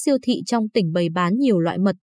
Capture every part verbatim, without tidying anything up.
các siêu thị trong tỉnh bày bán nhiều loại mật,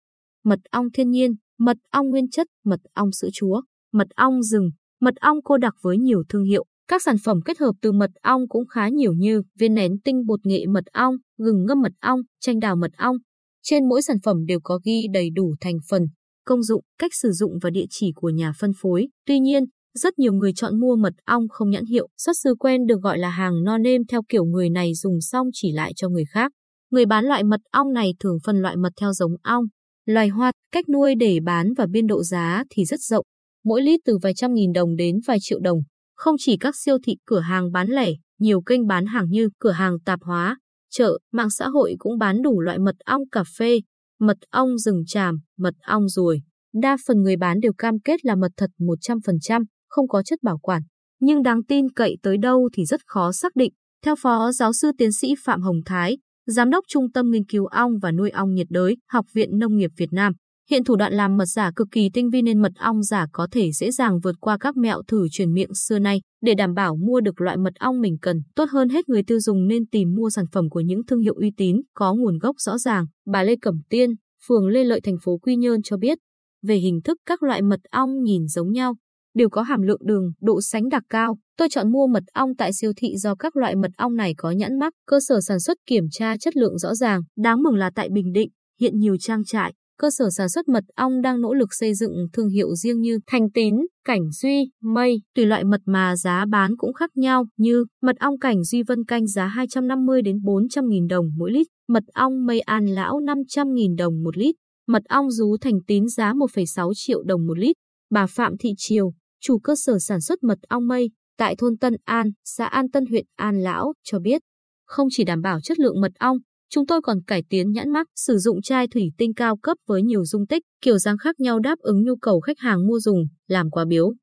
mật ong thiên nhiên, mật ong nguyên chất, mật ong sữa chúa, mật ong rừng, mật ong cô đặc với nhiều thương hiệu. Các sản phẩm kết hợp từ mật ong cũng khá nhiều như viên nén tinh bột nghệ mật ong, gừng ngâm mật ong, chanh đào mật ong. Trên mỗi sản phẩm đều có ghi đầy đủ thành phần, công dụng, cách sử dụng và địa chỉ của nhà phân phối. Tuy nhiên, rất nhiều người chọn mua mật ong không nhãn hiệu, xuất xứ quen được gọi là hàng no name theo kiểu người này dùng xong chỉ lại cho người khác. Người bán loại mật ong này thường phân loại mật theo giống ong, loài hoa, cách nuôi để bán và biên độ giá thì rất rộng, mỗi lít từ vài trăm nghìn đồng đến vài triệu đồng. Không chỉ các siêu thị, cửa hàng bán lẻ, nhiều kênh bán hàng như cửa hàng tạp hóa, chợ, mạng xã hội cũng bán đủ loại mật ong cà phê, mật ong rừng tràm, mật ong ruồi. Đa phần người bán đều cam kết là mật thật một trăm phần trăm, không có chất bảo quản. Nhưng đáng tin cậy tới đâu thì rất khó xác định. Theo Phó Giáo sư Tiến sĩ Phạm Hồng Thái, Giám đốc Trung tâm Nghiên cứu Ong và Nuôi Ong Nhiệt đới, Học viện Nông nghiệp Việt Nam, hiện thủ đoạn làm mật giả cực kỳ tinh vi nên mật ong giả có thể dễ dàng vượt qua các mẹo thử truyền miệng xưa nay. Để đảm bảo mua được loại mật ong mình cần, tốt hơn hết người tiêu dùng nên tìm mua sản phẩm của những thương hiệu uy tín, có nguồn gốc rõ ràng. Bà Lê Cẩm Tiên, phường Lê Lợi, thành phố Quy Nhơn cho biết, về hình thức các loại mật ong nhìn giống nhau, đều có hàm lượng đường, độ sánh đặc cao. Tôi chọn mua mật ong tại siêu thị do các loại mật ong này có nhãn mác, cơ sở sản xuất kiểm tra chất lượng rõ ràng. Đáng mừng là tại Bình Định, hiện nhiều trang trại, cơ sở sản xuất mật ong đang nỗ lực xây dựng thương hiệu riêng như Thành Tín, Cảnh Duy, Mây. Tùy loại mật mà giá bán cũng khác nhau như mật ong Cảnh Duy Vân Canh giá hai trăm năm mươi đến bốn trăm nghìn đồng mỗi lít, mật ong Mây An Lão năm trăm nghìn đồng một lít, mật ong Rú Thành Tín giá một phẩy sáu triệu đồng một lít. Bà Phạm Thị Triều, chủ cơ sở sản xuất mật ong Mây tại thôn Tân An, xã An Tân, huyện An Lão cho biết, không chỉ đảm bảo chất lượng mật ong, chúng tôi còn cải tiến nhãn mác, sử dụng chai thủy tinh cao cấp với nhiều dung tích, kiểu dáng khác nhau đáp ứng nhu cầu khách hàng mua dùng, làm quà biếu.